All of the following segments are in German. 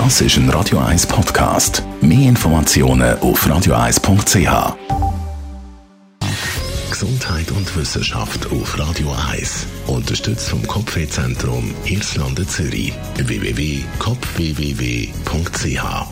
Das ist ein Radio 1 Podcast. Mehr Informationen auf radioeins.ch. Gesundheit und Wissenschaft auf Radio 1. Unterstützt vom Kopf-Weh-Zentrum Hirslanden Zürich. www.kopfwww.ch.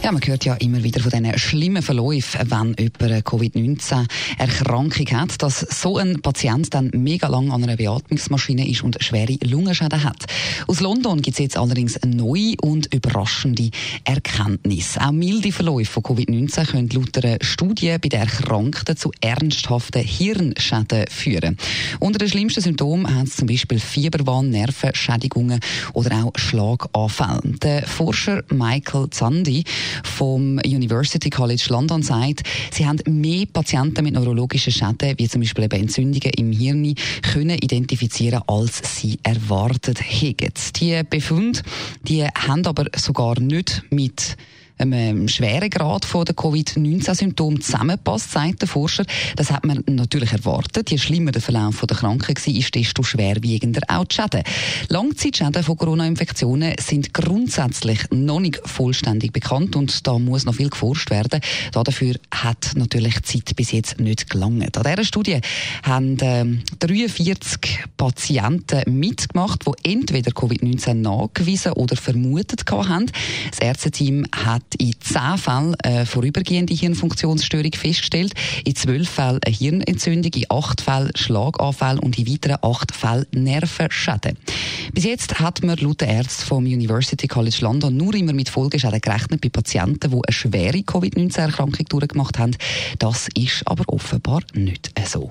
Ja, man hört ja immer wieder von diesen schlimmen Verläufen, wenn jemand eine Covid-19-Erkrankung hat, dass so ein Patient dann mega lang an einer Beatmungsmaschine ist und schwere Lungenschäden hat. Aus London gibt es jetzt allerdings neue und überraschende Erkenntnisse. Auch milde Verläufe von Covid-19 können laut einer Studie bei den Erkrankten zu ernsthaften Hirnschäden führen. Unter den schlimmsten Symptomen haben es zum Beispiel Fieberwahn, Nervenschädigungen oder auch Schlaganfälle. Der Forscher Michael Zandi vom University College London sagt, sie haben mehr Patienten mit neurologischen Schäden, wie zum Beispiel Entzündungen im Hirn, können identifizieren, als sie erwartet hätten. Die Befunde, die haben aber sogar nicht mit einem schweren Grad von der Covid-19-Symptomen zusammenpasst, sagt der Forscher. Das hat man natürlich erwartet. Je schlimmer der Verlauf der Krankheit war, desto schwerwiegender auch die Schäden. Langzeitschäden von Corona-Infektionen sind grundsätzlich noch nicht vollständig bekannt und da muss noch viel geforscht werden. Dafür hat natürlich die Zeit bis jetzt nicht gelangt. An dieser Studie haben 43 Patienten mitgemacht, die entweder Covid-19 nachgewiesen oder vermutet haben. Das Ärzteteam hat in 10 Fällen eine vorübergehende Hirnfunktionsstörung festgestellt, in 12 Fällen eine Hirnentzündung, in 8 Fällen Schlaganfälle und in weiteren 8 Fällen Nervenschäden. Bis jetzt hat man laut den Ärzten vom University College London nur immer mit Folgeschäden gerechnet bei Patienten, die eine schwere Covid-19-Erkrankung durchgemacht haben. Das ist aber offenbar nicht so.